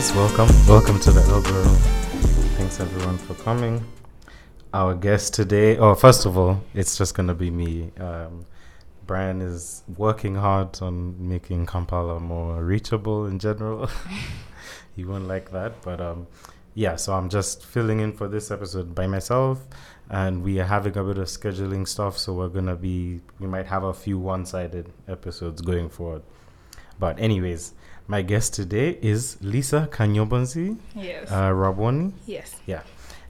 guys, welcome to the Elbow Room. Thanks everyone for coming. Our guest today, first of all, it's just gonna be me. Brian is working hard on making Kampala more reachable in general. You won't like that, but so I'm just filling in for this episode by myself, and we are having a bit of scheduling stuff, so we might have a few one-sided episodes going forward. But anyways, my guest today is Lisa Kanyomozi Rabwoni. Yes. Yeah.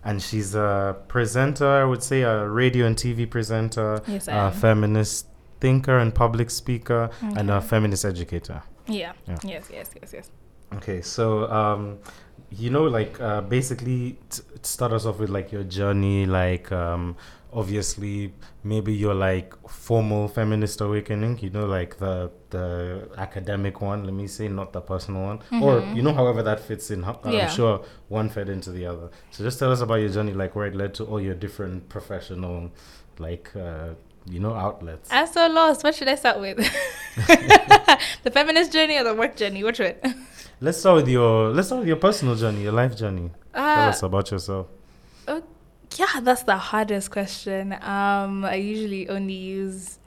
And she's a presenter, I would say, a radio and TV presenter, a feminist thinker and public speaker, and a feminist educator. Yeah. Yes. Okay, so basically start us off with like your journey, like obviously maybe your like formal feminist awakening, like the academic one, let me say, not the personal one, or however that fits in. I'm sure one fed into the other, so just tell us about your journey, like where it led to all your different professional outlets. I'm so lost. What should I start with? The feminist journey or the work journey, which one? Let's start with your personal journey, your life journey. Tell us about yourself. Yeah, that's the hardest question. I usually only use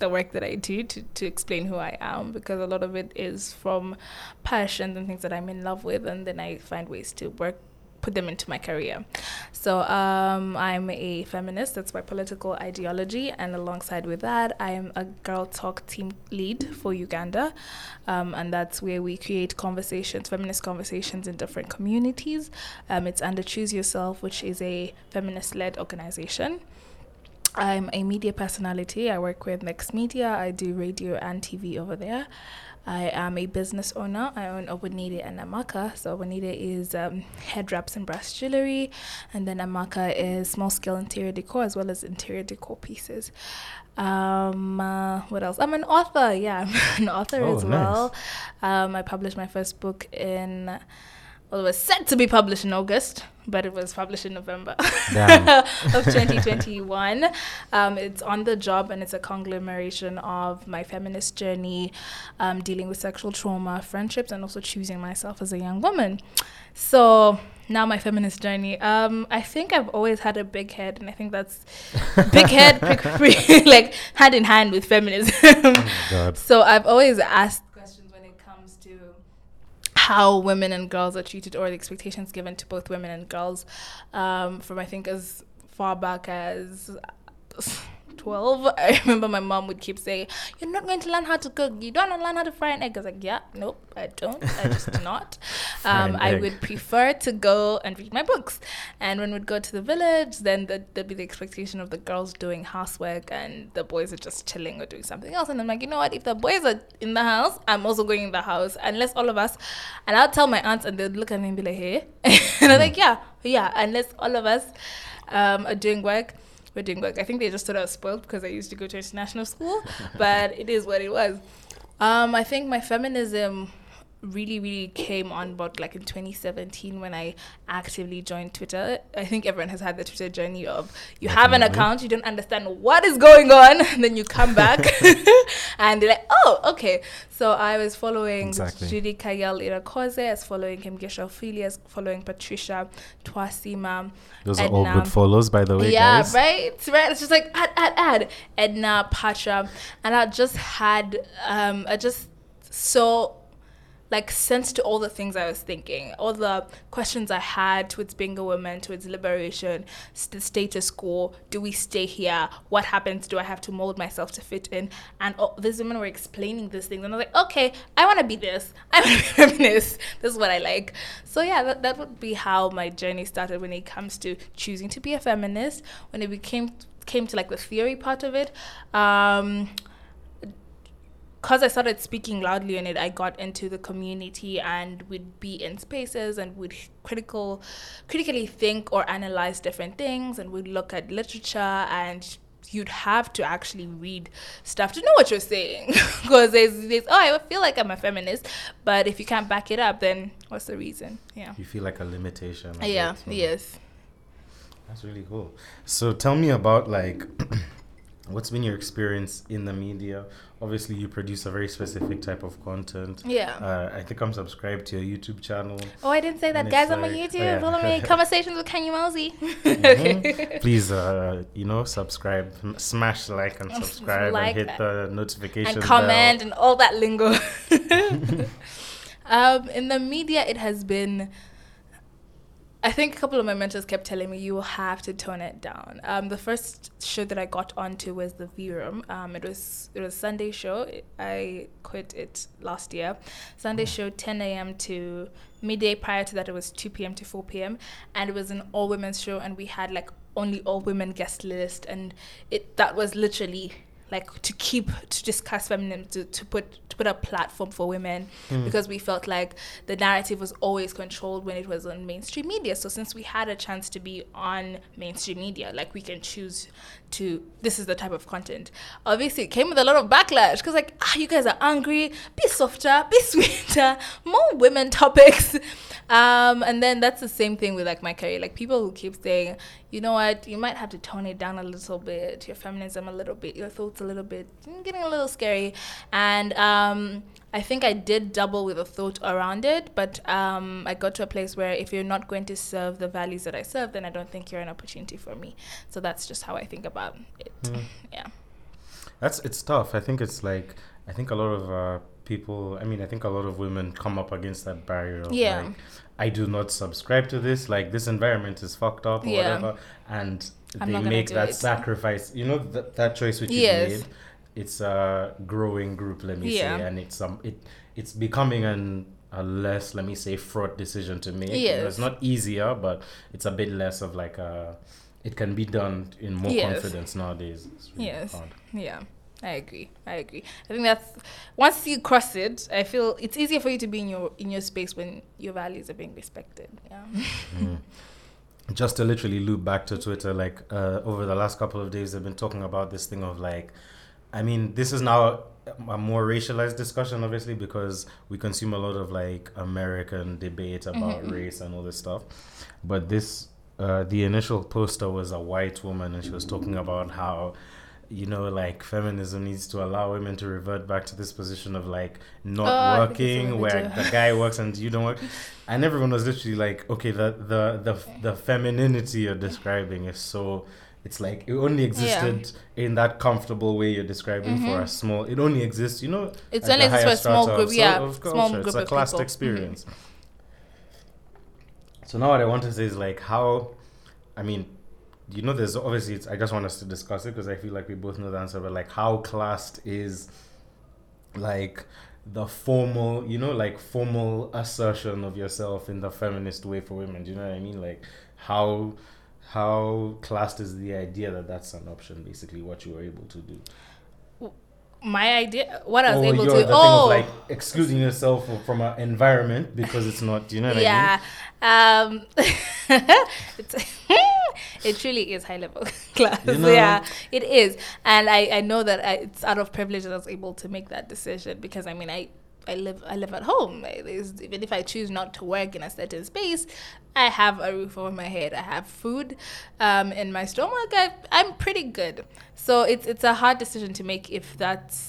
the work that I do to explain who I am, because a lot of it is from passions and things that I'm in love with, and then I find ways to put them into my career. So I'm a feminist. That's my political ideology, and alongside with that, I'm a Girl Talk team lead for Uganda, and that's where we create conversations, feminist conversations in different communities. It's under Choose Yourself, which is a feminist-led organization. I'm a media personality. I work with Next Media. I do radio and TV over there. I am a business owner. I own Obonide and Amaka. So Obonide is head wraps and brass jewelry, and then Amaka is small-scale interior decor as well as interior decor pieces. What else? I'm an author. Yeah, I'm an author as well. Nice. I published my first book in... Well, it was set to be published in August, but it was published in November of 2021. It's On the Job, and it's a conglomeration of my feminist journey, dealing with sexual trauma, friendships, and also choosing myself as a young woman. So now my feminist journey. I think I've always had a big head, and I think that's big head, like hand in hand with feminism. Oh God. So I've always asked how women and girls are treated, or the expectations given to both women and girls, from I think as far back as 12. I remember my mom would keep saying, "You're not going to learn how to cook. You don't want to learn how to fry an egg." I was like, "Yeah, nope, I don't. I just do not." I would prefer to go and read my books. And when we'd go to the village, then there'd be the expectation of the girls doing housework and the boys are just chilling or doing something else. And I'm like, you know what? If the boys are in the house, I'm also going in the house. Unless all of us, and I'll tell my aunts, and they'd look at me and be like, "Hey," and I'm like, "Yeah. Unless all of us are doing work." We're doing work. I think they just thought I was spoiled because I used to go to international school, but it is what it was. I think my feminism really, really came on board like in 2017 when I actively joined Twitter. I think everyone has had the Twitter journey of you have an account, you don't understand what is going on, and then you come back and they're like, "Oh, okay." So I was following Judy Kayel Irakoze, I was following Kim Gesha Ophelia, I was following Patricia Tuasima. Those Edna. Are all good follows, by the way, guys. Yeah, right? It's just like add. Edna, Patra. And I just had, sense to all the things I was thinking, all the questions I had towards being a woman, towards liberation, the status quo, do we stay here, what happens, do I have to mold myself to fit in? And these women were explaining these things, and I was like, okay, I want to be this, I want to be feminist, this is what I like. So yeah, that would be how my journey started when it comes to choosing to be a feminist. When it came to like the theory part of it, because I started speaking loudly on it, I got into the community and would be in spaces and would critically think or analyze different things, and would look at literature, and you'd have to actually read stuff to know what you're saying, because there's I feel like I'm a feminist, but if you can't back it up, then what's the reason? Yeah, you feel like a limitation. Yeah, yes. That's really cool. So tell me about like What's been your experience in the media? Obviously, you produce a very specific type of content. Yeah. I think I'm subscribed to your YouTube channel. Oh, I didn't say that. Guys, I'm on YouTube. Yeah. Follow me. Conversations with Kanyomozi. Mm-hmm. Please, subscribe. Smash like and subscribe. Like and hit the notification bell. And comment and all that lingo. In the media, it has been... I think a couple of my mentors kept telling me, you will have to tone it down. The first show that I got onto was The V Room. It was a Sunday show. I quit it last year. Sunday show, 10 a.m. to midday. Prior to that, it was 2 p.m. to 4 p.m. And it was an all-women's show, and we had, only all-women guest list. And that was literally... to discuss feminism, to put a platform for women, because we felt like the narrative was always controlled when it was on mainstream media. So since we had a chance to be on mainstream media, we can choose to, this is the type of content. Obviously, it came with a lot of backlash, because you guys are angry, be softer, be sweeter, more women topics. And then that's the same thing with my career. People who keep saying, you know what, you might have to tone it down a little bit, your feminism a little bit, your thoughts a little bit, getting a little scary. And I think I did double with a thought around it, but I got to a place where if you're not going to serve the values that I serve, then I don't think you're an opportunity for me. So that's just how I think about it. Yeah. It's tough. I think it's I think a lot of people, I think a lot of women come up against that barrier of I do not subscribe to this, this environment is fucked up or whatever, and they make that sacrifice, that choice which you made. It's a growing group, let me say, and it's becoming a less, let me say, fraught decision to make. It's not easier, but it's a bit less of it can be done in more confidence nowadays. It's really hard. Yeah. I agree. I think that's, once you cross it, I feel it's easier for you to be in your space when your values are being respected. Yeah. Just to literally loop back to Twitter, over the last couple of days, they've been talking about this thing of this is now a more racialized discussion, obviously, because we consume a lot of American debate about race and all this stuff, but this the initial poster was a white woman, and she was talking about how, feminism needs to allow women to revert back to this position of not working, where the guy works and you don't work. And everyone was literally okay, the femininity you're describing is so, it's it only existed in that comfortable way you're describing for a small, it only exists, it's only exists for a small group, it's a class experience. So now what I want to say is there's obviously, I just want us to discuss it because I feel we both know the answer, but how classed is the formal, formal assertion of yourself in the feminist way for women. Do you know what I mean? How classed is the idea that that's an option, basically, what you were able to do? My idea, what I was able to do. Oh, thing of, excluding yourself from an environment because it's not, what I mean? It truly is high level class. Yeah, it is. And I know that it's out of privilege that I was able to make that decision because I live at home. Even if I choose not to work in a certain space, I have a roof over my head. I have food in my stomach. I'm pretty good. So it's a hard decision to make if that's...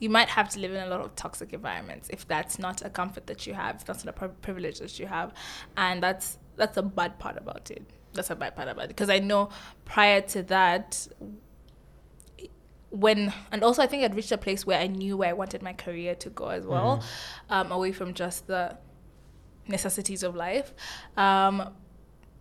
You might have to live in a lot of toxic environments if that's not a comfort that you have, if that's not a privilege that you have. And that's a bad part about it. That's a bad part about it. Because I know prior to that... I think I'd reached a place where I knew where I wanted my career to go as well, away from just the necessities of life.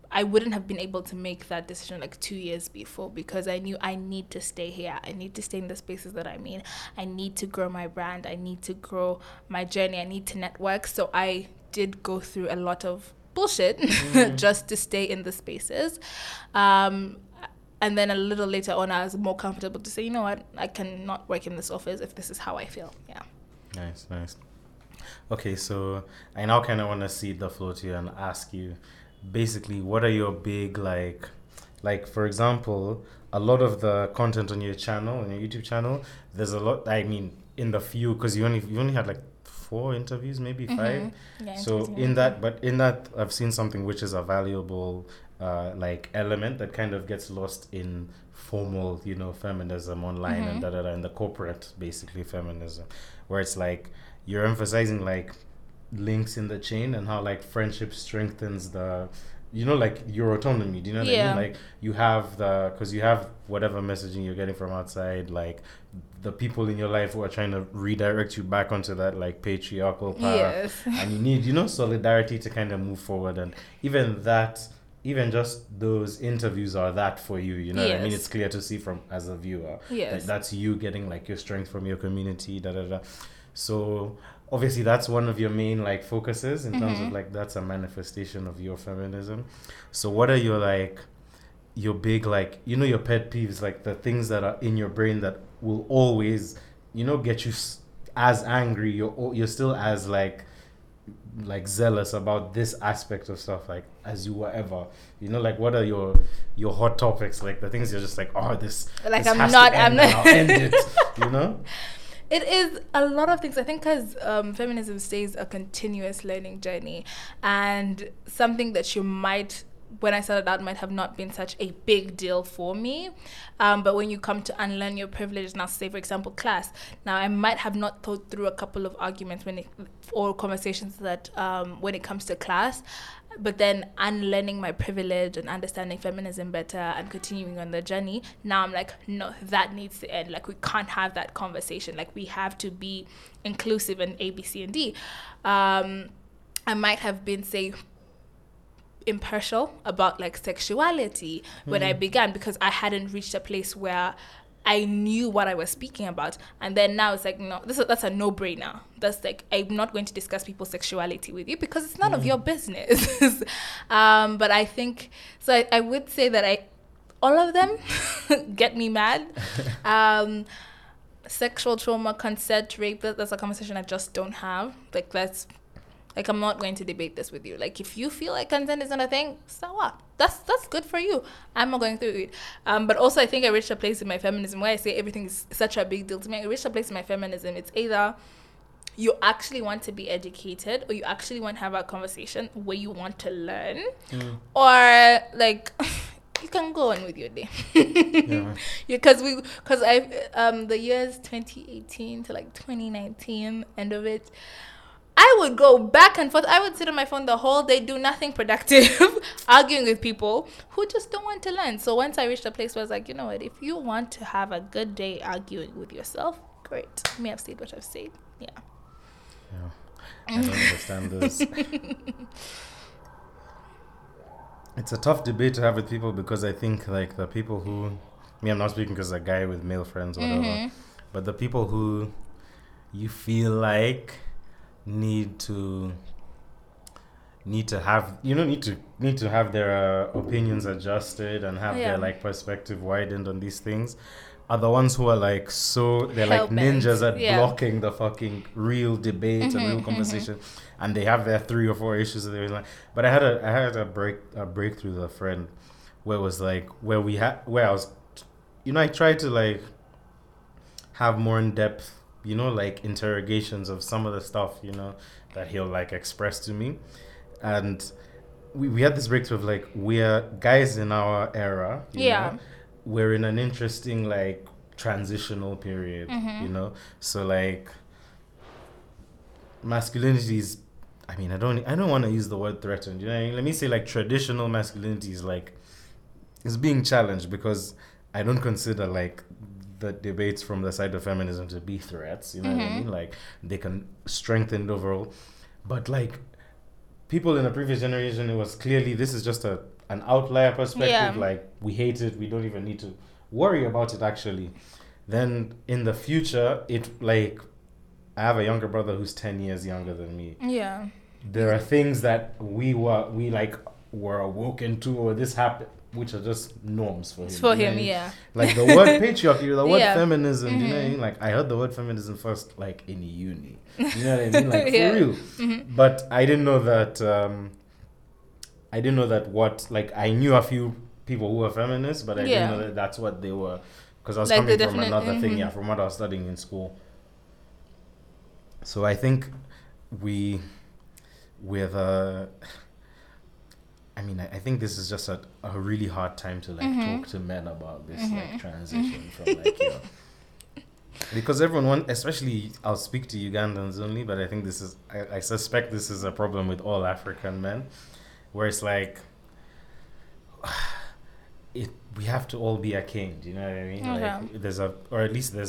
I wouldn't have been able to make that decision 2 years before because I knew I need to stay here. I need to stay in the spaces that I'm in. I need to grow my brand. I need to grow my journey. I need to network. So I did go through a lot of bullshit just to stay in the spaces. And then a little later on, I was more comfortable to say, you know what, I cannot work in this office if this is how I feel. Yeah. Nice. Okay, so I now kind of want to cede the floor to you and ask you, basically, what are your big, for example, a lot of the content on your YouTube channel, there's a lot, in the few, because you only had 4 interviews, maybe 5. Yeah, so in that I've seen something which is a valuable like element that kind of gets lost in formal, you know, feminism online and and the corporate basically feminism, where it's like you're emphasizing like links in the chain and how like friendship strengthens the, you know, like your autonomy. Do you know what I mean? Like you have the, because you have whatever messaging you're getting from outside, like the people in your life who are trying to redirect you back onto that like patriarchal path, and you need, you know, solidarity to kind of move forward. And even that, even just those interviews are that for you, you know what I mean? It's clear to see from as a viewer that that's you getting like your strength from your community, So obviously that's one of your main like focuses in terms of like that's a manifestation of your feminism. So what are your like your big like, you know, your pet peeves, like the things that are in your brain that will always, you know, get you as angry, you're still as like zealous about this aspect of stuff like as you were ever, you know, like what are your hot topics, like the things you're just like, oh, this like this I'm not I'll end it, you know. It is a lot of things, I think, because feminism stays a continuous learning journey, and something that you might, when I started out, might have not been such a big deal for me, but when you come to unlearn your privileges, now say for example class, now I might have not thought through a couple of arguments or conversations that when it comes to class, but then unlearning my privilege and understanding feminism better and continuing on the journey, now I'm like, no, that needs to end, like we can't have that conversation, like we have to be inclusive in A, B, C, and D. I might have been, say, impartial about like sexuality when I began, because I hadn't reached a place where I knew what I was speaking about, and then now it's like, no, that's a no-brainer. That's like, I'm not going to discuss people's sexuality with you because it's none of your business. But I think so. I would say that all of them get me mad. Sexual trauma, consent, rape. That's a conversation I just don't have. Like that's. Like, I'm not going to debate this with you. Like, if you feel like consent is not a thing, so what? That's good for you. I'm not going through it. But also, I think I reached a place in my feminism where I say everything is such a big deal to me. I reached a place in my feminism. It's either you actually want to be educated, or you actually want to have a conversation where you want to learn, or, like, you can go on with your day. Because the years 2018 to, like, 2019, end of it, I would go back and forth. I would sit on my phone the whole day, do nothing productive, arguing with people who just don't want to learn. So once I reached a place where I was like, you know what, if you want to have a good day arguing with yourself, great. I may have said what I've said. Yeah. I don't understand this. It's a tough debate to have with people, because I think like the people who, I'm not speaking because a guy with male friends or whatever, but the people who you feel like need to have their opinions adjusted and have their like perspective widened on these things are the ones who are like, so they're like ninjas at blocking the fucking real debate and real conversation, and they have their 3 or 4 issues that they're like. But I had a breakthrough with a friend where it was like, where I was, you know, I tried to like have more in depth, you know, like interrogations of some of the stuff, you know, that he'll like express to me. And we had this breakthrough of like, we're guys in our era, you know, we're in an interesting like transitional period, you know? So like masculinity is, I don't want to use the word threatened, you know what I mean? Let me say like traditional masculinity is like, is being challenged, because I don't consider like the debates from the side of feminism to be threats, you know what I mean? Like, they can strengthen it overall. But, like, people in the previous generation, it was clearly, this is just an outlier perspective. Yeah. Like, we hate it. We don't even need to worry about it, actually. Then, in the future, it, like, I have a younger brother who's 10 years younger than me. Yeah. There are things that we were awoken to, or this happened, which are just norms for him. For him, know? Yeah. Like the word patriarchy, the word feminism, you know what I mean? Like I heard the word feminism first, like in uni. You know what I mean? Like for real. But I didn't know that, I knew a few people who were feminists, but I didn't know that that's what they were. Because I was like coming from another thing, from what I was studying in school. So I think I think this is just a really hard time to talk to men about this transition from because everyone, especially I'll speak to Ugandans only, but I think this is, I suspect this is a problem with all African men, where it's like we have to all be a king, do you know what I mean? Like there's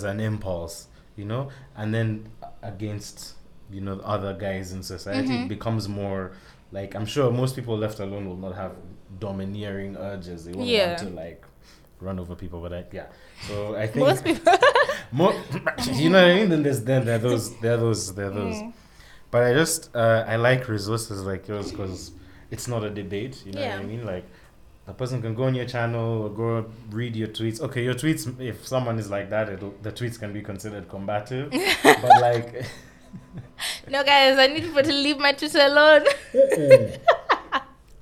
an impulse, and then against the other guys in society, it becomes more like, I'm sure most people left alone will not have domineering urges. They won't want to run over people, but so I think most people you know what I mean? Then there are those. Mm. But I just I like resources like yours because it's not a debate. You know what I mean? Like a person can go on your channel or go read your tweets. Okay, your tweets. If someone is like that, the tweets can be considered combative. But like, no guys, I need people to leave my tweets alone.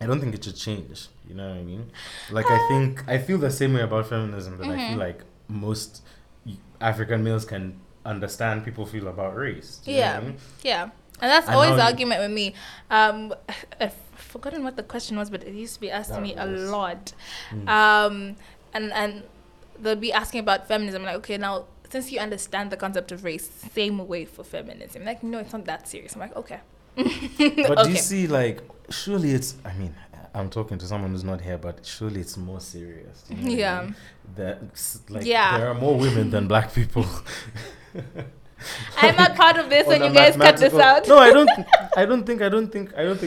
I don't think it should change. You know what I mean? Like I feel the same way about feminism, but I feel like most African males can understand people feel about race. You know what I mean? Yeah. And that's always the argument with me. I've forgotten what the question was, but it used to be asked to me a lot. Mm. And they'll be asking about feminism. Like, okay, now since you understand the concept of race, same way for feminism. Like, no, it's not that serious. I'm like, okay. But do you see, like, surely it's, I'm talking to someone who's not here, but surely it's more serious. You know I mean? There are more women than black people. I'm not part of this when you guys cut this out. No, I don't think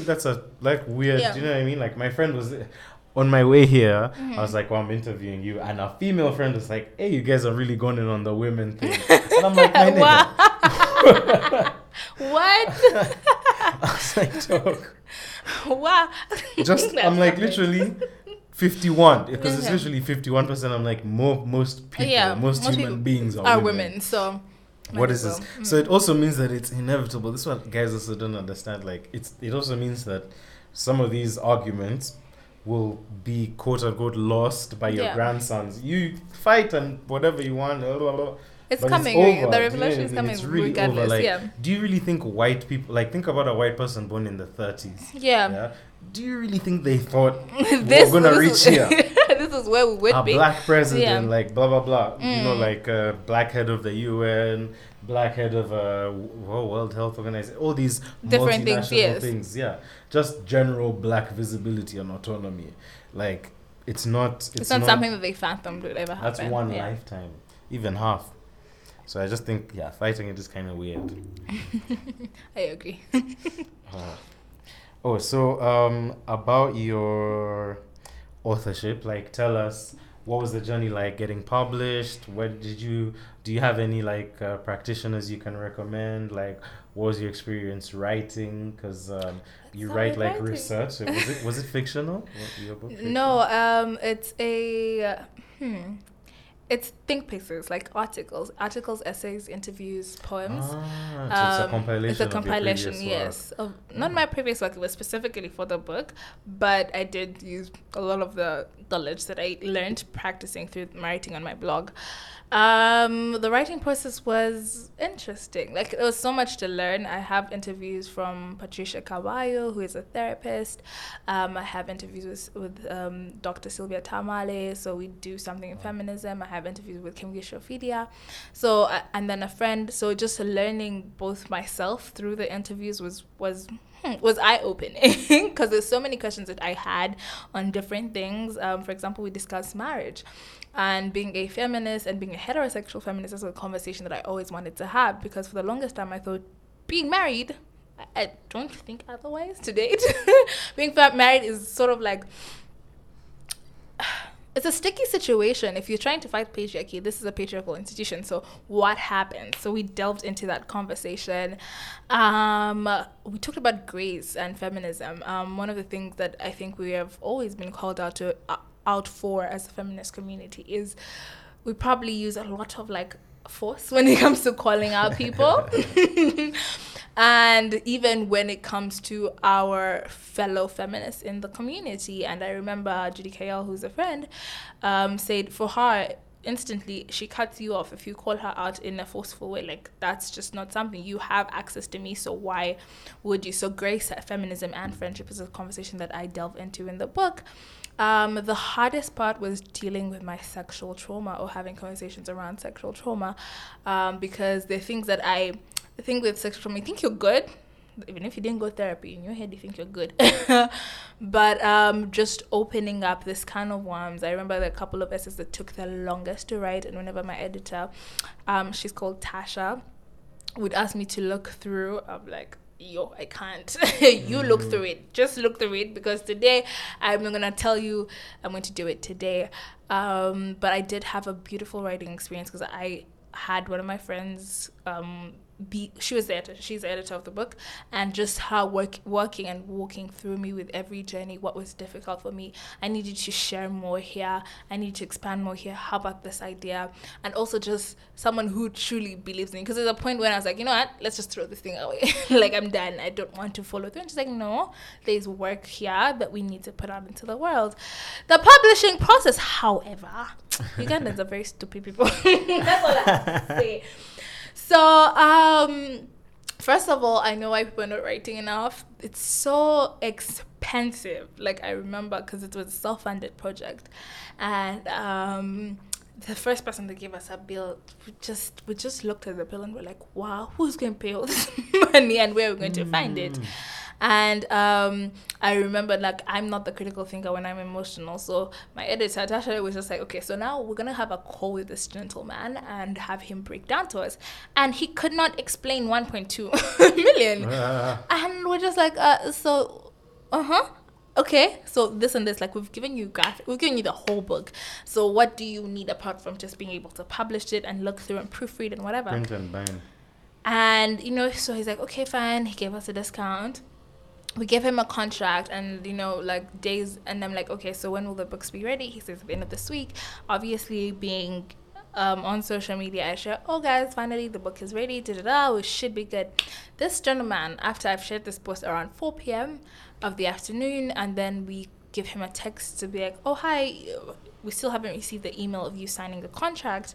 that's a weird. Yeah. Do you know what I mean? Like my friend was on my way here. Mm-hmm. I was like, "Well, I'm interviewing you," and a female friend was like, "Hey, you guys are really going in on the women thing," and I'm like, "My nigga." What? I was like, "Dog." Wow. I'm like literally 51 because it's literally 51%. I'm like most people, most human people beings are women. So what is this? Mm. So it also means that it's inevitable. This one guys also don't understand. Like it also means that some of these arguments will be quote unquote lost by your grandsons. You fight and whatever you want. Blah, blah, blah. It's but coming. It's over. The revolution is coming. It's really regardless. Over. Like, do you really think white people? Like, think about a white person born in the 30s. Yeah. Do you really think they thought we're gonna reach here? This is where we would be. A black president, like blah blah blah. Mm. You know, like black head of the UN, black head of World Health Organization. All these different multinational things. Yeah. Just general black visibility and autonomy. Like, it's not. It's not something that they fathomed would ever happen. That's one lifetime, even half. So I just think, fighting it is kind of weird. I agree. So about your authorship, like tell us, what was the journey like getting published? Do you have any practitioners you can recommend? Like, what was your experience writing? Because you write research. So was it fictional? Your book fictional? No, it's a... It's think pieces, like articles, essays, interviews, poems. So it's a compilation. Yes. Not my previous work, it was specifically for the book, but I did use a lot of the knowledge that I learned practicing through writing on my blog. The writing process was interesting. Like, there was so much to learn. I have interviews from Patricia Caballo, who is a therapist. I have interviews with Doctor Sylvia Tamale. So we do something in feminism. I have interviews with Kim Gesha Ophelia. So and then a friend. So just learning both myself through the interviews was eye-opening because there's so many questions that I had on different things. For example, we discussed marriage and being a feminist and being a heterosexual feminist is a conversation that I always wanted to have because for the longest time I thought being married, I don't think otherwise to date, being married is sort of like... It's a sticky situation. If you're trying to fight patriarchy, this is a patriarchal institution. So what happens? So we delved into that conversation. We talked about grace and feminism. One of the things that I think we have always been called out for as a feminist community is we probably use a lot of force when it comes to calling out people. And even when it comes to our fellow feminists in the community, and I remember Judy K. L, who's a friend, said for her, instantly she cuts you off if you call her out in a forceful way. Like, that's just not something. You have access to me, so why would you? So grace at feminism and friendship is a conversation that I delve into in the book. The hardest part was dealing with my sexual trauma, or having conversations around sexual trauma, because the things that I think with sexual trauma, you think you're good. Even if you didn't go therapy, in your head, you think you're good. But just opening up this can of worms. I remember a couple of essays that took the longest to write. And whenever my editor, she's called Tasha, would ask me to look through, I'm like, yo, I can't. You look through it. Just look through it, because today I'm not going to tell you I'm going to do it today. But I did have a beautiful writing experience, because I had one of my friends... she was the editor. She's the editor of the book, and just her working and walking through me with every journey. What was difficult for me? I needed to share more here. I need to expand more here. How about this idea? And also just someone who truly believes in me. Because there's a point when I was like, you know what? Let's just throw this thing away. Like, I'm done. I don't want to follow through. And she's like, no, there's work here that we need to put out into the world. The publishing process, however, Ugandans are very stupid people. That's all I have to say. So, first of all, I know why people are not writing enough. It's so expensive. Like, I remember, because it was a self-funded project, and the first person that gave us a bill, we just looked at the bill and we're like, wow, who's going to pay all this money, and where are we going to find it? And I remember, like, I'm not the critical thinker when I'm emotional. So my editor, Tasha, was just like, okay, so now we're going to have a call with this gentleman and have him break down to us. And he could not explain 1.2 million. And we're just like, okay, so this and this, like, we've given you the whole book. So what do you need apart from just being able to publish it and look through and proofread and whatever? Print and bind. And, you know, so he's like, okay, fine. He gave us a discount. We gave him a contract, and, you know, like, days, and I'm like, okay, so when will the books be ready? He says, at the end of this week. Obviously, being on social media, I share, oh, guys, finally, the book is ready, we should be good. This gentleman, after I've shared this post around 4 p.m. of the afternoon, and then we give him a text to be like, oh, hi, we still haven't received the email of you signing the contract.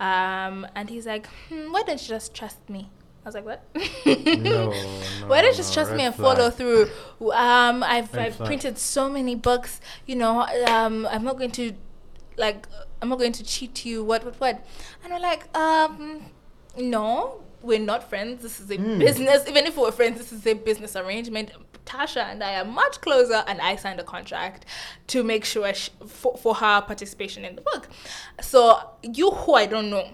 And he's like, why don't you just trust me? I was like, what? Why don't you just trust me and follow through? I've printed so many books, you know, I'm not going to cheat you, what? And I'm like, no, we're not friends. This is a business. Even if we're friends, this is a business arrangement. Tasha and I are much closer, and I signed a contract to make sure for her participation in the book. So you, who I don't know,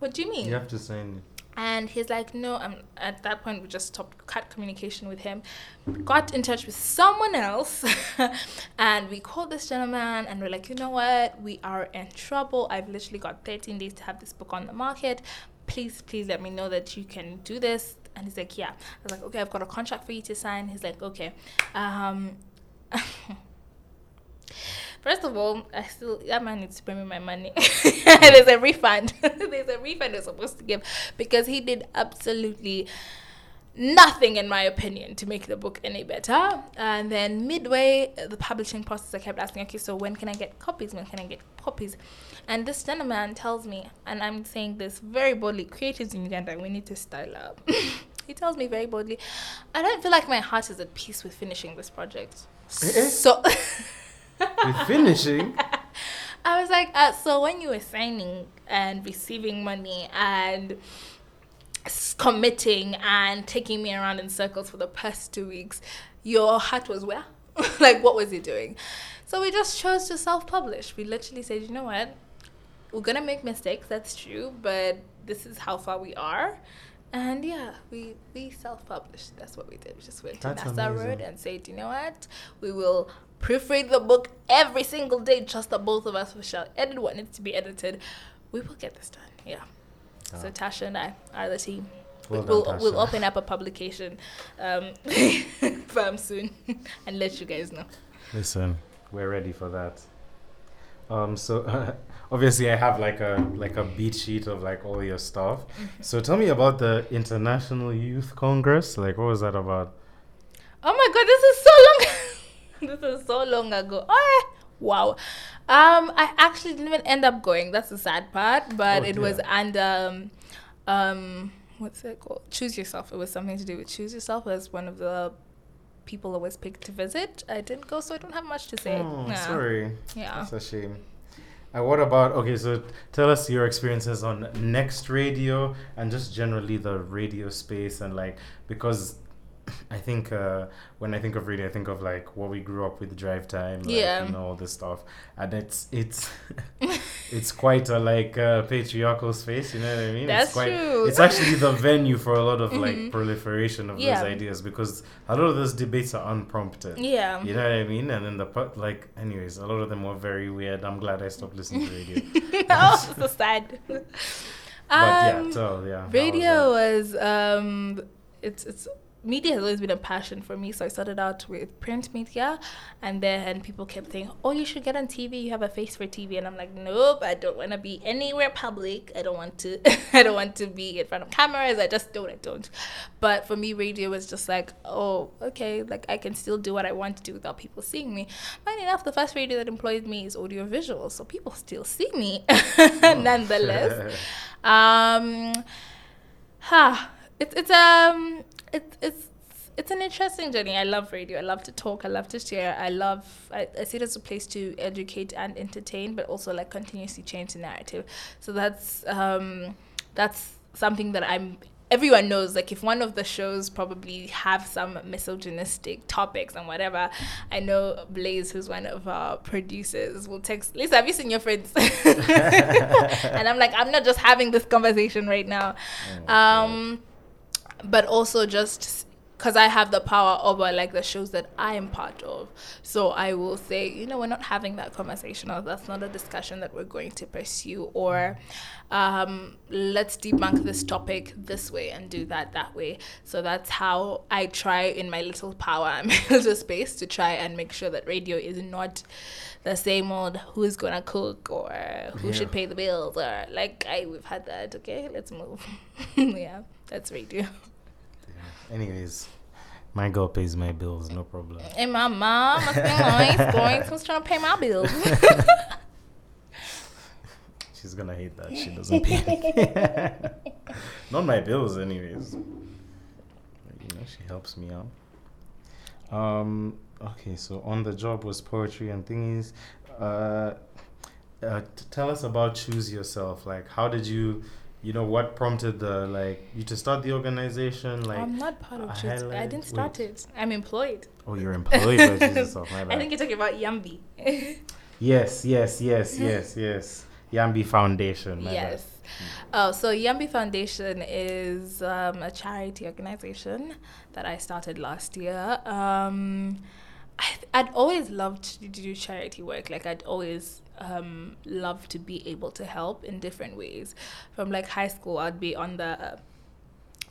what do you mean? You have to sign it. And he's like, no, at that point, we just cut communication with him, got in touch with someone else, and we called this gentleman, and we're like, you know what? We are in trouble. I've literally got 13 days to have this book on the market. Please let me know that you can do this. And he's like, yeah. I was like, okay, I've got a contract for you to sign. He's like, okay. First of all, that man needs to pay me my money. There's a refund. There's a refund they're supposed to give, because he did absolutely nothing, in my opinion, to make the book any better. And then midway, the publishing process, I kept asking, okay, so when can I get copies? And this gentleman tells me, and I'm saying this very boldly, creatives in Uganda, we need to style up. He tells me very boldly, I don't feel like my heart is at peace with finishing this project. So... We're finishing. I was like, so when you were signing and receiving money and committing and taking me around in circles for the past 2 weeks, your heart was where? Like, what was it doing? So we just chose to self-publish. We literally said, you know what? We're going to make mistakes, that's true, but this is how far we are. And yeah, we self-published. That's what we did. We just went to NASA Road and said, you know what? We will proofread the book every single day, just the both of us. We shall edit what needs to be edited. We will get this done. Yeah. So Tasha and I are the team. We'll open up a publication firm soon and let you guys know. Listen, we're ready for that. So obviously I have like a beat sheet of like all your stuff. So tell me about the International Youth Congress. Like, what was that about? Oh my God, this is so long ago. Oh, wow. I actually didn't even end up going. That's the sad part. But it was under, what's it called? Choose Yourself. It was something to do with Choose Yourself. As one of the people always picked to visit. I didn't go, so I don't have much to say. Oh, yeah. Sorry. Yeah. That's a shame. And what about, okay, so tell us your experiences on Next Radio and just generally the radio space and like, because I think when I think of radio, I think of like what we grew up with, Drive Time, like, you know, all this stuff, and it's it's quite a like patriarchal space, you know what I mean? That's true. It's actually the venue for a lot of like proliferation of those ideas, because a lot of those debates are unprompted. Yeah, you know what I mean? And then anyways, a lot of them were very weird. I'm glad I stopped listening to radio. Oh, so sad. But radio was it's. Media has always been a passion for me, so I started out with print media, and then people kept saying, oh, you should get on TV, you have a face for TV, and I'm like, nope, I don't want to be anywhere public, I don't want to be in front of cameras, I don't. But for me, radio was just like, oh, okay, like I can still do what I want to do without people seeing me. Funny enough, the first radio that employed me is audiovisual, so people still see me, nonetheless. It's an interesting journey. I love radio. I love to talk. I love to share. I see it as a place to educate and entertain, but also like continuously change the narrative. So that's something that everyone knows. Like if one of the shows probably have some misogynistic topics and whatever, I know Blaze, who's one of our producers, will text Lisa, have you seen your friends? And I'm like, I'm not just having this conversation right now. But also just because I have the power over like the shows that I am part of. So I will say, you know, we're not having that conversation, or that's not a discussion that we're going to pursue, or let's debunk this topic this way and do that way. So that's how I try in my little power and my little space to try and make sure that radio is not the same old who's gonna cook or who should pay the bills or like, we've had that, okay, let's move. Yeah, that's radio. Anyways, my girl pays my bills, no problem. And my mom, who's trying to pay my bills? She's gonna hate that she doesn't pay. Not my bills, anyways. You know, she helps me out. Okay, so on the job was poetry and thingies. Tell us about Choose Yourself. Like, how did you? You know, what prompted you to start the organization? Like, I'm not part of Choose. I didn't start it. I'm employed. Oh, you're employed by Choose Yourself. My bad. I think you're talking about Yambi. Yes. Yambi Foundation. Oh, so Yambi Foundation is a charity organization that I started last year. I'd always loved to do charity work. Like, I'd always love to be able to help in different ways. From like high school, I'd be on the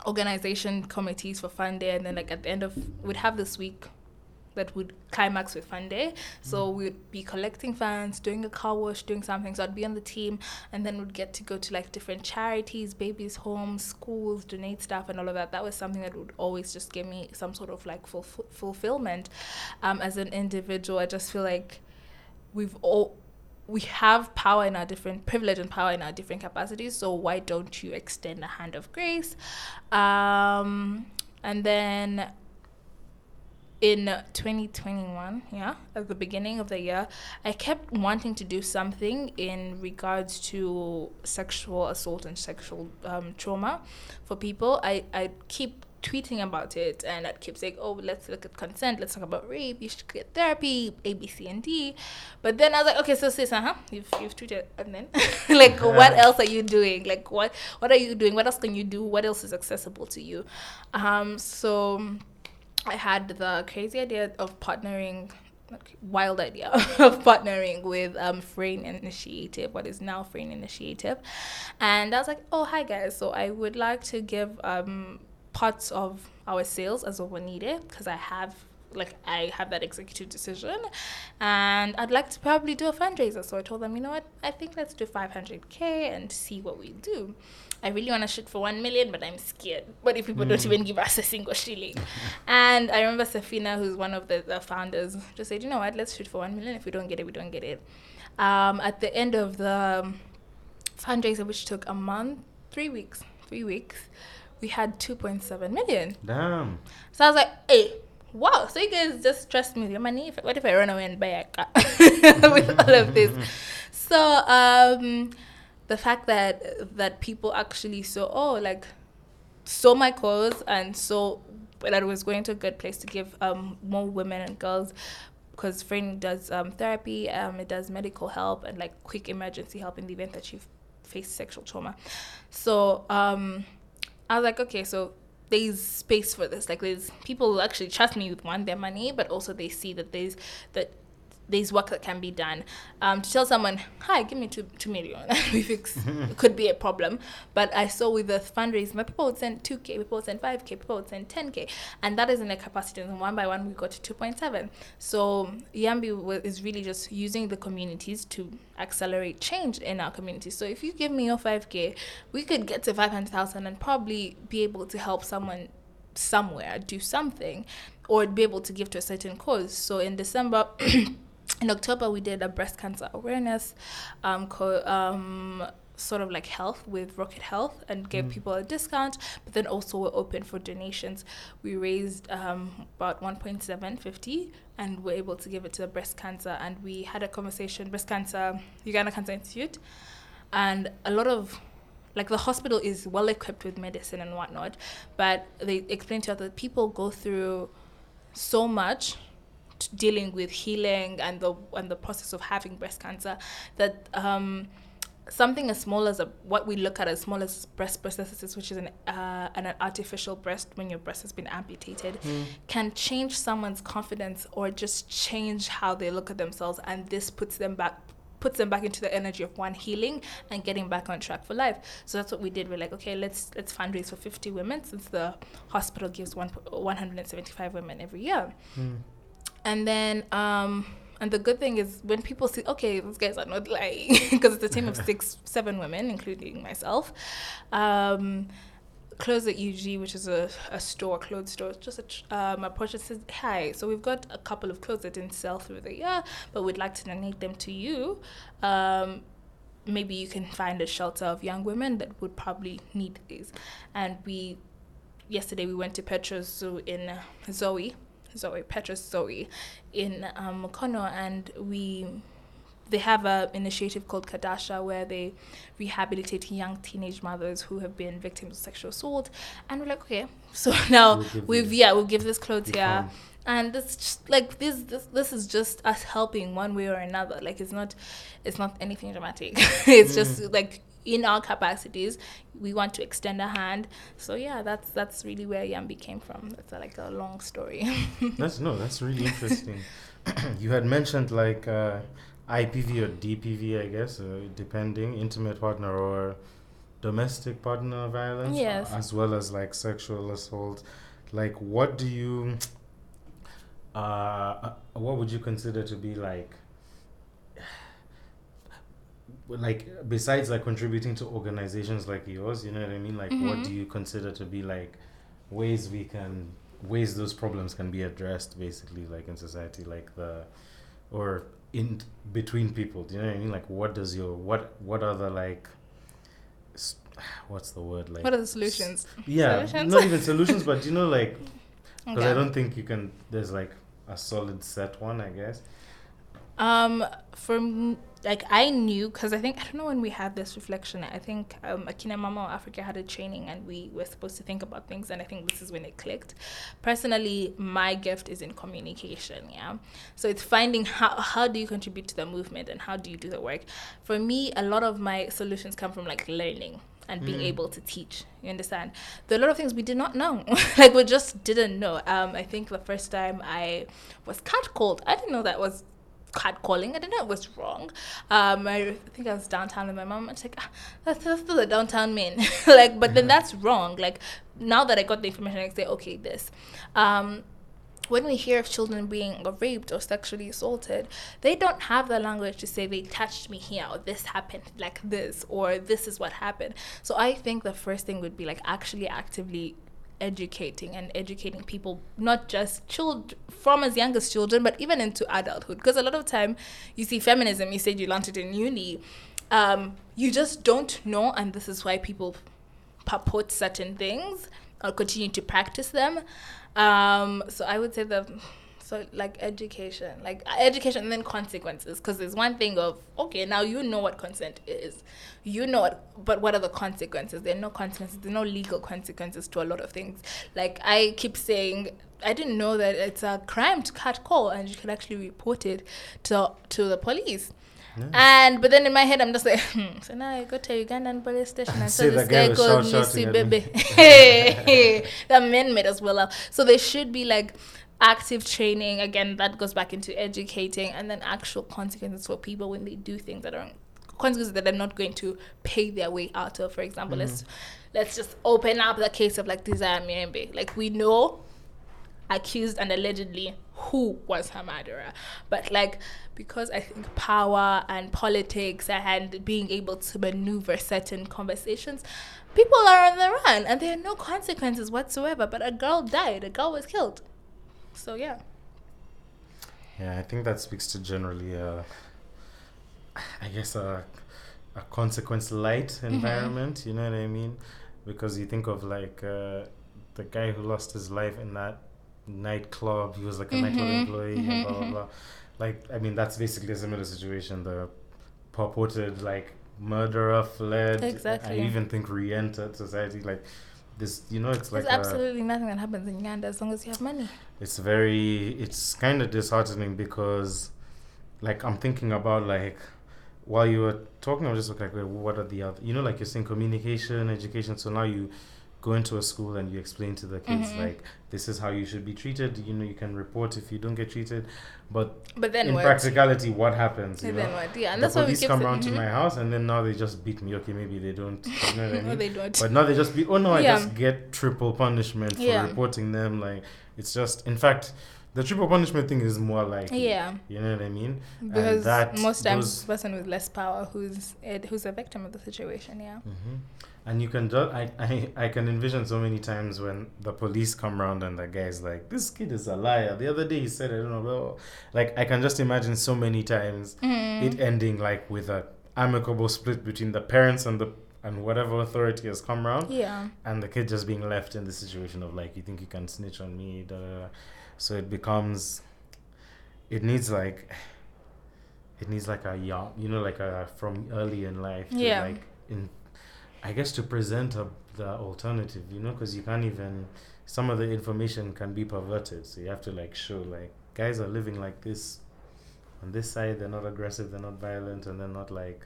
organization committees for Fun Day, and then like at the end of, we'd have this week that would climax with Fun Day. So we'd be collecting funds, doing a car wash, doing something. So I'd be on the team, and then we'd get to go to like different charities, babies' homes, schools, donate stuff and all of that. That was something that would always just give me some sort of like fulfillment. As an individual, I just feel like we have power in our different privilege and power in our different capacities. So why don't you extend a hand of grace? And then in 2021, at the beginning of the year, I kept wanting to do something in regards to sexual assault and sexual trauma for people. I keep tweeting about it, and I'd keep saying, oh, let's look at consent, let's talk about rape, you should get therapy, A, B, C, and D. But then I was like, okay, so sis, you've tweeted, and then like, what else are you doing? Like, what are you doing? What else can you do? What else is accessible to you? So I had the crazy idea of partnering, wild idea of partnering with Frayn Initiative, what is now Frayn Initiative. And I was like, oh, hi guys. So I would like to give parts of our sales as what we needed, because I have like I have that executive decision, and I'd like to probably do a fundraiser. So I told them, you know what, I think let's do 500K and see what we do. I really want to shoot for 1 million, but I'm scared. What if people don't even give us a single shilling? And I remember Safina, who's one of the founders, just said, you know what, let's shoot for 1 million. If we don't get it, we don't get it. At the end of the fundraiser, which took a month, 3 weeks, we had 2.7 million. Damn. So I was like, hey, wow, so you guys just trust me with your money? What if I run away and buy a car with all of this? So the fact that people actually saw my cause and saw that it was going to a good place to give more women and girls, because Frayn does therapy, it does medical help and like quick emergency help in the event that you've faced sexual trauma. So I was like, okay, so there's space for this. Like, there's people who actually trust me with one, their money, but also they see that there's work that can be done. To tell someone, hi, give me 2 million, we fix, it could be a problem. But I saw with the fundraising that people would send 2K, people would send 5K, people would send 10K. And that is in a capacity. And one by one, we got to 2.7. So Yambi is really just using the communities to accelerate change in our community. So if you give me your 5K, we could get to 500,000 and probably be able to help someone somewhere do something, or be able to give to a certain cause. So in October, we did a breast cancer awareness sort of like health with Rocket Health, and gave people a discount, but then also we're open for donations. We raised about 1.750, and we're able to give it to the breast cancer. And we had a conversation, breast cancer, Uganda Cancer Institute, and a lot of the hospital is well equipped with medicine and whatnot, but they explained to us that people go through so much dealing with healing and the process of having breast cancer, that something as small as what we look at as small as breast prosthesis, which is an artificial breast when your breast has been amputated, can change someone's confidence or just change how they look at themselves, and this puts them back into the energy of one, healing and getting back on track for life. So that's what we did. We're like, okay, let's fundraise for 50 women, since the hospital gives 175 women every year. And then, and the good thing is when people see, okay, those guys are not lying, because it's a team of 6-7 women, including myself. Clothes at UG, which is a clothes store, just approached and says, hi, so we've got a couple of clothes that didn't sell through the year, but we'd like to donate them to you. Maybe you can find a shelter of young women that would probably need these. And yesterday we went to Petra Zoo in Petra Zoe in Mokono, and they have an initiative called Kadasha, where they rehabilitate young teenage mothers who have been victims of sexual assault. And we're like, okay, so now we'll give this clothes here. And it's just like this is just us helping one way or another. Like, it's not anything dramatic. It's just like, in our capacities, we want to extend a hand. So yeah, that's really where Yambi came from. That's like a long story. That's really interesting. You had mentioned IPV or DPV, I guess, depending, intimate partner or domestic partner violence, yes, as well as sexual assault. What do you, what would you consider to be besides contributing to organizations like yours, you know what I mean? What do you consider to be ways those problems can be addressed, basically, in society, or in between people? Do you know what I mean? What are the solutions? Yeah, solutions? Not even solutions, but you know, because I don't think you can. There's a solid set one, I guess. I knew, because I don't know when we had this reflection. I think Akina Mama of Africa had a training, and we were supposed to think about things, and I think this is when it clicked. Personally, my gift is in communication, yeah? So it's finding how do you contribute to the movement, and how do you do the work? For me, a lot of my solutions come from learning and being able to teach, you understand? There are a lot of things we did not know. We just didn't know. I think the first time I was catcalled, I didn't know that was catcalling. I didn't know it was wrong. I think I was downtown with my mom. I was like, that's the downtown man. But then that's wrong. Now that I got the information, I say, okay, this. when we hear of children being raped or sexually assaulted, they don't have the language to say they touched me here, or this happened like this, or this is what happened. So I think the first thing would be like actually actively educating and educating people, not just children, from as young as children, but even into adulthood. Because a lot of time you see feminism, you said you learned it in uni, you just don't know, and this is why people purport certain things or continue to practice them. So I would say education and then consequences, because there's one thing of, okay, now you know what consent is, but what are the consequences? There are no consequences, there are no legal consequences to a lot of things. Like I keep saying, I didn't know that it's a crime to catcall, and you can actually report it to the police. No. But then in my head I'm just like, so now I go to Ugandan police station and saw this guy called Missy Bebe. The men made us well up. So there should be like active training, again that goes back into educating, and then actual consequences for people when they do things that are consequences that they're not going to pay their way out of. For example, let's just open up the case of like Desiree Mirembe. Like we know accused and allegedly who was her murderer, but like because I think power and politics and being able to maneuver certain conversations, people are on the run and there are no consequences whatsoever, but a girl died, a girl was killed. So yeah, I think that speaks to generally I guess a consequence light environment. You know what I mean? Because you think of like the guy who lost his life in that nightclub, he was like a nightclub employee, and blah blah blah. Like, I mean, that's basically a similar situation. The purported like murderer fled. Exactly. I even think re-entered society. Like this, you know, it's like there's absolutely nothing that happens in Uganda as long as you have money. It's kind of disheartening, because like I'm thinking about like while you were talking, I'm just like, what are the other? You know, like you're saying communication, education. So now you go into a school and you explain to the kids like this is how you should be treated. You know, you can report if you don't get treated, but then in what? Practicality, what happens? You know? Then what? Yeah, and the that's police why we come around to my house, and then now they just beat me. Okay, maybe they don't. You know what I mean? No, they don't. But now they just beat. Oh no, I just get triple punishment for reporting them. Like it's just, in fact, the triple punishment thing is more like you know what I mean? Because most times, the person with less power who's a victim of the situation. Yeah. Mm-hmm. And you can just, I can envision so many times when the police come around and the guy's like, this kid is a liar. The other day he said, I don't know, blah, blah. Like I can just imagine so many times it ending like with an amicable split between the parents and whatever authority has come around. Yeah. And the kid just being left in the situation of like, you think you can snitch on me, da, da, da. So it needs like a young, you know, like a from early in life to like in. I guess to present the alternative, you know, because you can't even, some of the information can be perverted. So you have to like show like guys are living like this on this side. They're not aggressive. They're not violent. And they're not like,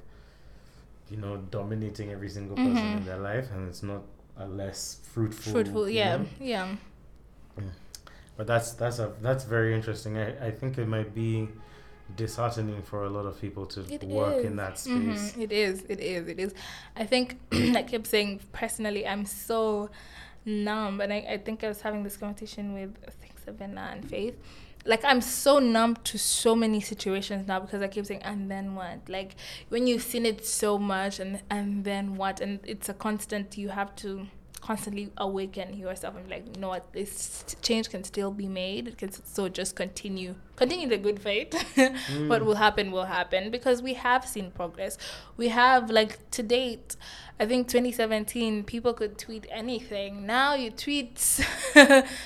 you know, dominating every single person in their life. And it's not a less fruitful. Yeah. You know? Yeah. But that's very interesting. I think it might be disheartening for a lot of people to work in that space. It is. I think I kept saying, personally, I'm so numb, and I think I was having this conversation with Safina and Faith. Like, I'm so numb to so many situations now, because I keep saying, and then what? Like, when you've seen it so much, and then what? And it's a constant, you have to constantly awaken yourself and be like, you know what, this change can still be made. It can so just continue the good fight. What will happen, because we have seen progress. We have, like, to date, I think 2017 people could tweet anything. Now you tweet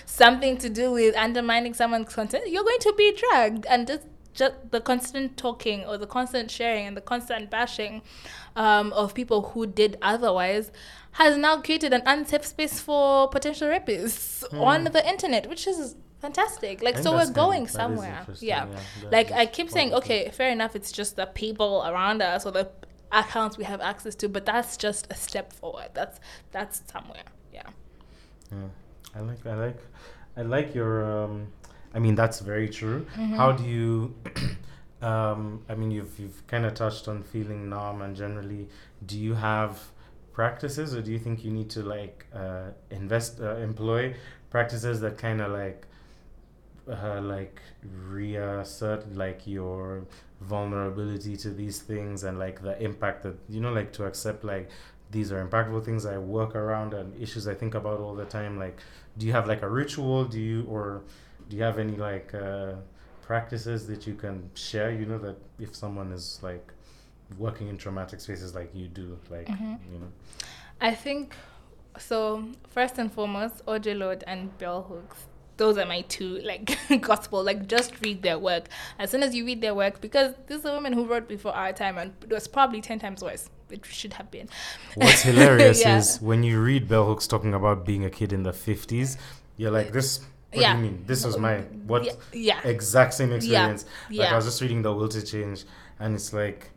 something to do with undermining someone's content, you're going to be dragged. And just the constant talking or the constant sharing and the constant bashing of people who did otherwise has now created an unsafe space for potential rapists on the internet, which is fantastic. Like, so we're going somewhere. Yeah. Like, I keep saying, okay, fair enough, it's just the people around us or the accounts we have access to, but that's just a step forward. That's somewhere. Yeah. I like your I mean, that's very true. How do you I mean, you've kind of touched on feeling numb, and generally, do you have practices, or do you think you need to like employ practices that kind of like like reassert like your vulnerability to these things and like the impact that, you know, like to accept like these are impactful things I work around and issues I think about all the time. Like, do you have like a ritual? Do you have any like practices that you can share? You know, that if someone is like working in traumatic spaces like you do, like, mm-hmm. you know. I think so. First and foremost, Audre Lorde and Bell Hooks. Those are my two, like, gospel. Like, just read their work. As soon as you read their work, because this is a woman who wrote before our time, and it was probably 10 times worse. It should have been. What's hilarious yeah. is when you read Bell Hooks talking about being a kid in the 50s, you're like, this, what yeah. do you mean? This was my, what, yeah. Yeah. exact same experience. Yeah. Like, yeah. I was just reading The Will to Change, and it's like,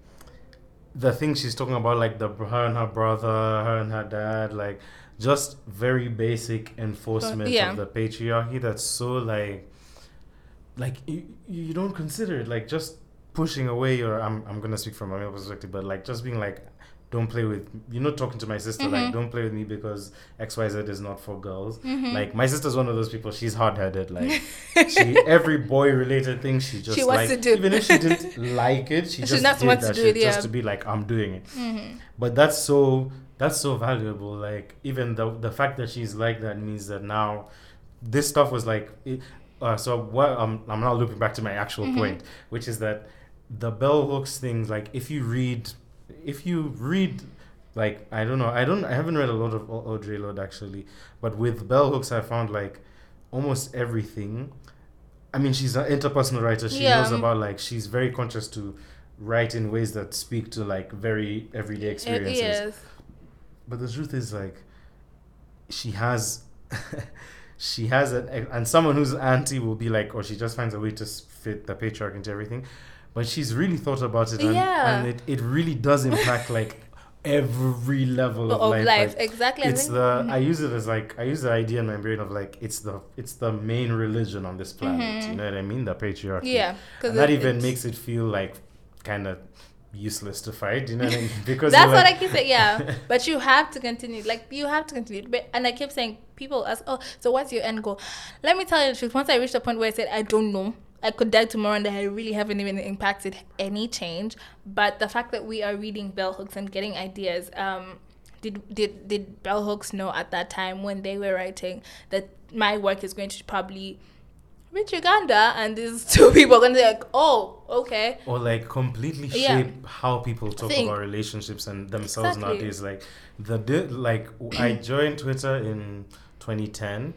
the thing she's talking about, like, her and her brother, her and her dad, like, just very basic enforcement yeah. of the patriarchy that's so like you don't consider it, like just pushing away, or I'm gonna speak from my male perspective, but like just being like, don't play with, you know, talking to my sister, mm-hmm. like, don't play with me because XYZ is not for girls. Mm-hmm. Like, my sister's one of those people, she's hard-headed. Like, every boy-related thing, she just, she wants to do. Even if she didn't like it, she just did that shit yeah. just to be like, I'm doing it. Mm-hmm. But that's so valuable. Like, even the fact that she's like that means that now this stuff was like... I'm now looping back to my actual mm-hmm. point, which is that the Bell Hooks things, like, if you read, like, I haven't read a lot of Audre Lorde actually, but with Bell Hooks I found like almost everything. I mean, she's an interpersonal writer. She yeah. knows about, like, she's very conscious to write in ways that speak to like very everyday experiences. Yes. But the truth is, like, she has and someone who's anti will be like, or she just finds a way to fit the patriarch into everything. But she's really thought about it, and, yeah. and it really does impact like every level of life. Like, exactly. It's I use the idea in my brain of like it's the main religion on this planet. Mm-hmm. You know what I mean? The patriarchy. Yeah. And that even makes it feel like kind of useless to fight. You know what I mean? Because that's what I keep saying. Yeah. But you have to continue. Like, you have to continue. But, and I keep saying, people ask, oh, so what's your end goal? Let me tell you the truth. Once I reached the point where I said, I don't know. I could die tomorrow, and I really haven't even impacted any change. But the fact that we are reading Bell Hooks and getting ideas, did Bell Hooks know at that time when they were writing that my work is going to probably reach Uganda, and these two people are going to be like, oh, okay. Or like completely shape yeah. how people talk about relationships and themselves exactly. nowadays. Like, I joined Twitter in 2010,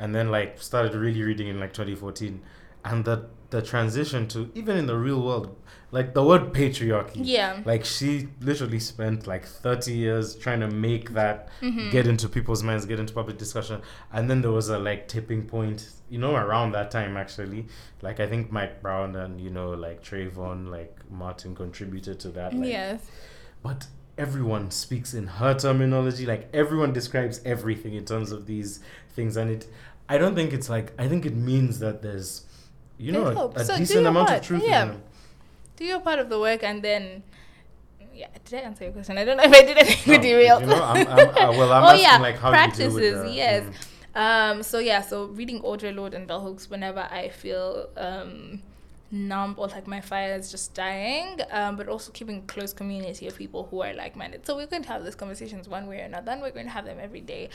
and then like started really reading in like 2014. And the transition to, even in the real world, like the word patriarchy. Yeah. Like, she literally spent like 30 years trying to make that mm-hmm. get into people's minds, get into public discussion. And then there was a like tipping point, you know, around that time actually. Like, I think Mike Brown and, you know, like Trayvon, like Martin contributed to that. Like, yes. But everyone speaks in her terminology. Like, everyone describes everything in terms of these things. And I don't think it's like, I think it means that there's, you know, a decent amount of truth yeah. in them. Do your part of the work, and then... Yeah, did I answer your question? I don't know if I did anything with you. You know, I'm asking, yeah, like, how practices, you do with yes. So reading Audre Lorde and Bell Hooks whenever I feel numb or, like, my fire is just dying, but also keeping close community of people who are like-minded. So we're going to have these conversations one way or another, and we're going to have them every day.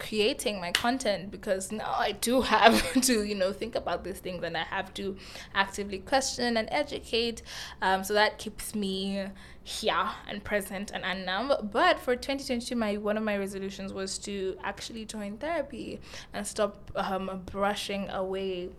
Creating my content, because now I do have to, you know, think about these things, and I have to actively question and educate, so that keeps me here and present and unnumb. But for 2022, one of my resolutions was to actually join therapy and stop brushing away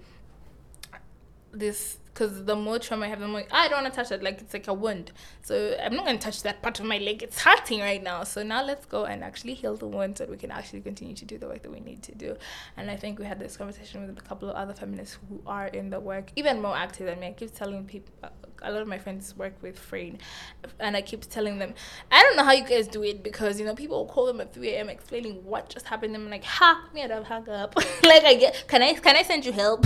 this, because the more trauma I have, the more I don't want to touch that. Like, it's like a wound, so I'm not going to touch that part of my leg. It's hurting right now, so now let's go and actually heal the wound so that we can actually continue to do the work that we need to do. And I think we had this conversation with a couple of other feminists who are in the work even more active than me. I keep telling people, a lot of my friends work with Frayn, and I keep telling them, I don't know how you guys do it, because, you know, people call them at 3 a.m. explaining what just happened, and I'm like, me, I don't hang up. Like, I get, can I send you help?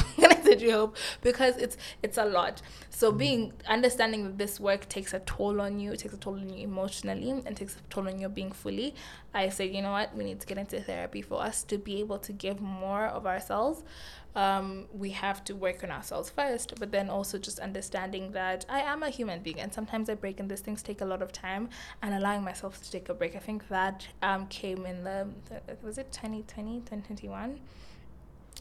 Because it's a lot. So understanding that this work takes a toll on you, it takes a toll on you emotionally, and takes a toll on your being fully. I said, you know what, we need to get into therapy. For us to be able to give more of ourselves, we have to work on ourselves first, but then also just understanding that I am a human being, and sometimes I break, and these things take a lot of time, and allowing myself to take a break. I think that came in the, was it 2020, 2021?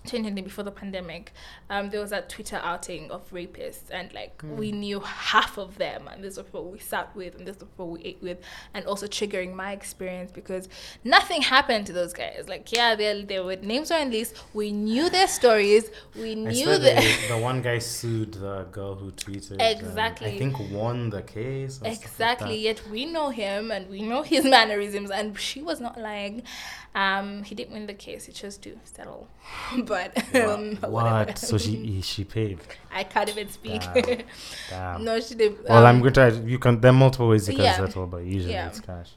2020, before the pandemic, there was that Twitter outing of rapists, and like we knew half of them, and this was what we sat with, and this was what we ate with, and also triggering my experience because nothing happened to those guys. Like, yeah, they were, names were on list. We knew their stories. We knew the one guy sued the girl who tweeted. Exactly. I think won the case. Exactly. Like, yet we know him and we know his mannerisms, and she was not lying. He didn't win the case. He chose to settle. But what? So she paid. I can't even speak. Damn. No, she didn't. Well, I'm going to. You can. There are multiple ways you can settle, but usually it's cash.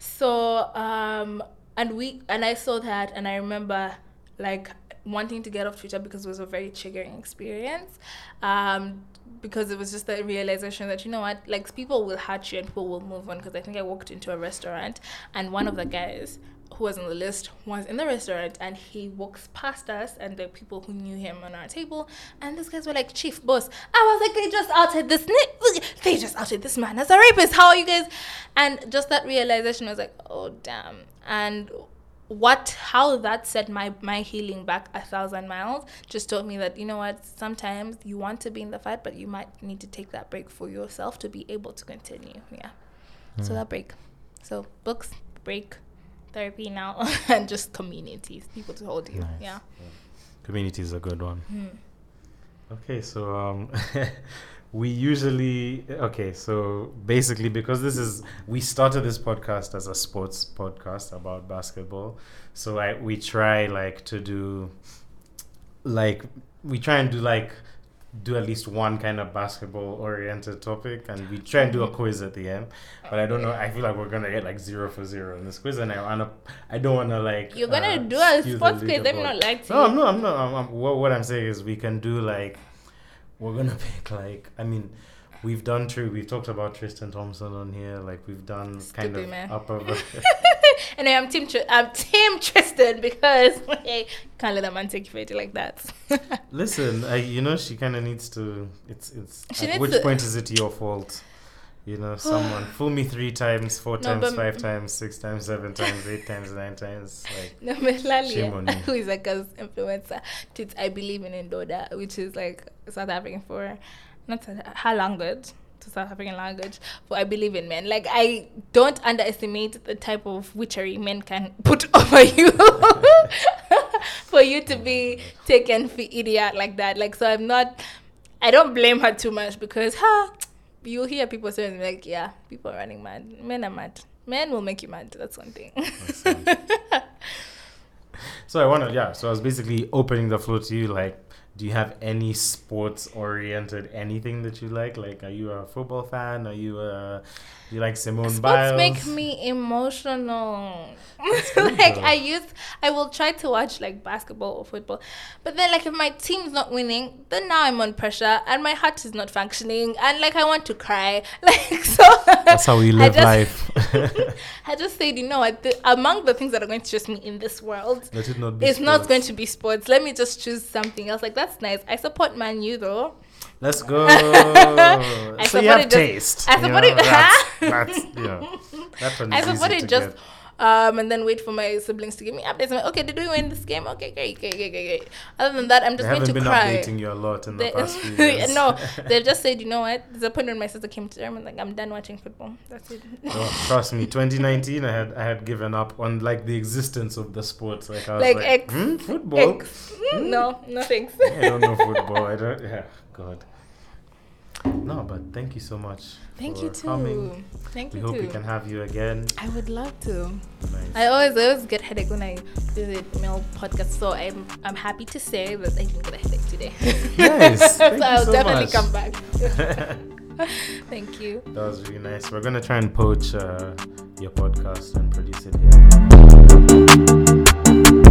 So and I saw that, and I remember like wanting to get off Twitter because it was a very triggering experience. Because it was just that realization that, you know what, like people will hurt you and people will move on. Because I think I walked into a restaurant and one of the guys who was on the list was in the restaurant, and he walks past us and the people who knew him on our table, and these guys were like, chief, boss. I was like, they just outed this man as a rapist. How are you guys? And just that realization was like, oh damn. And how that set my healing back 1,000 miles just taught me that, you know what, sometimes you want to be in the fight, but you might need to take that break for yourself to be able to continue. So that break, so books, break, therapy now, and just communities, people to hold you. Nice. Community is a good one. Okay, so we usually basically, because we started this podcast as a sports podcast about basketball, so we try and do at least one kind of basketball-oriented topic, and we try and do a quiz at the end. But I don't know. I feel like we're gonna get 0 for 0 in this quiz, and I don't wanna like. You're gonna do a sports quiz. I'm not like. No, I'm not. What I'm saying is we can do we're gonna pick we've done true. We've talked about Tristan Thompson on here. Like we've done Stupid kind of man. Upper. And I'm Team Tristan because can't let a man take you like that. Listen, she kind of needs to. It's. At which point is it your fault? You know, someone fool me 3 times, 4 times, 5 times, 6 times, 7 times, 8 times, 9 times. Shame on you. Who is an influencer? It's I Believe in Ndoda, which is South African for not her language. To South African language, but I believe in men. I don't underestimate the type of witchery men can put over you for you to be taken for idiot like that. So I don't blame her too much because you hear people saying people are running mad. Men are mad. Men will make you mad. That's one thing. So I was basically opening the floor to you. Do you have any sports-oriented anything that you like? Like, are you a football fan? Are you you like Simone Biles? Sports make me emotional. I will try to watch basketball or football, but then if my team's not winning, then now I'm on pressure and my heart is not functioning and I want to cry. That's how we live life. I just said, you know what? Among the things that are going to stress me in this world, it's not going to be sports. Let me just choose something else. That's nice. I support Man U though. Let's go. So you have taste. I support it. I support it just, and then wait for my siblings to give me updates. Okay, did we win this game? Okay, great. Other than that, I'm just going to cry. They haven't been updating you a lot in the past few years. No, they've just said, you know what? There's a point when my sister came to Germany, I'm done watching football. That's it. Oh, trust me, 2019, I had given up on the existence of the sports. Football? No thanks. I don't know football. God. No, but thank you so much. Thank you too. Coming. Thank you too. We hope we can have you again. I would love to. Nice. I always get headache when I visit male podcasts, so I'm happy to say that I didn't get a headache today. Nice. I'll definitely come back. Thank you. That was really nice. We're gonna try and poach your podcast and produce it here.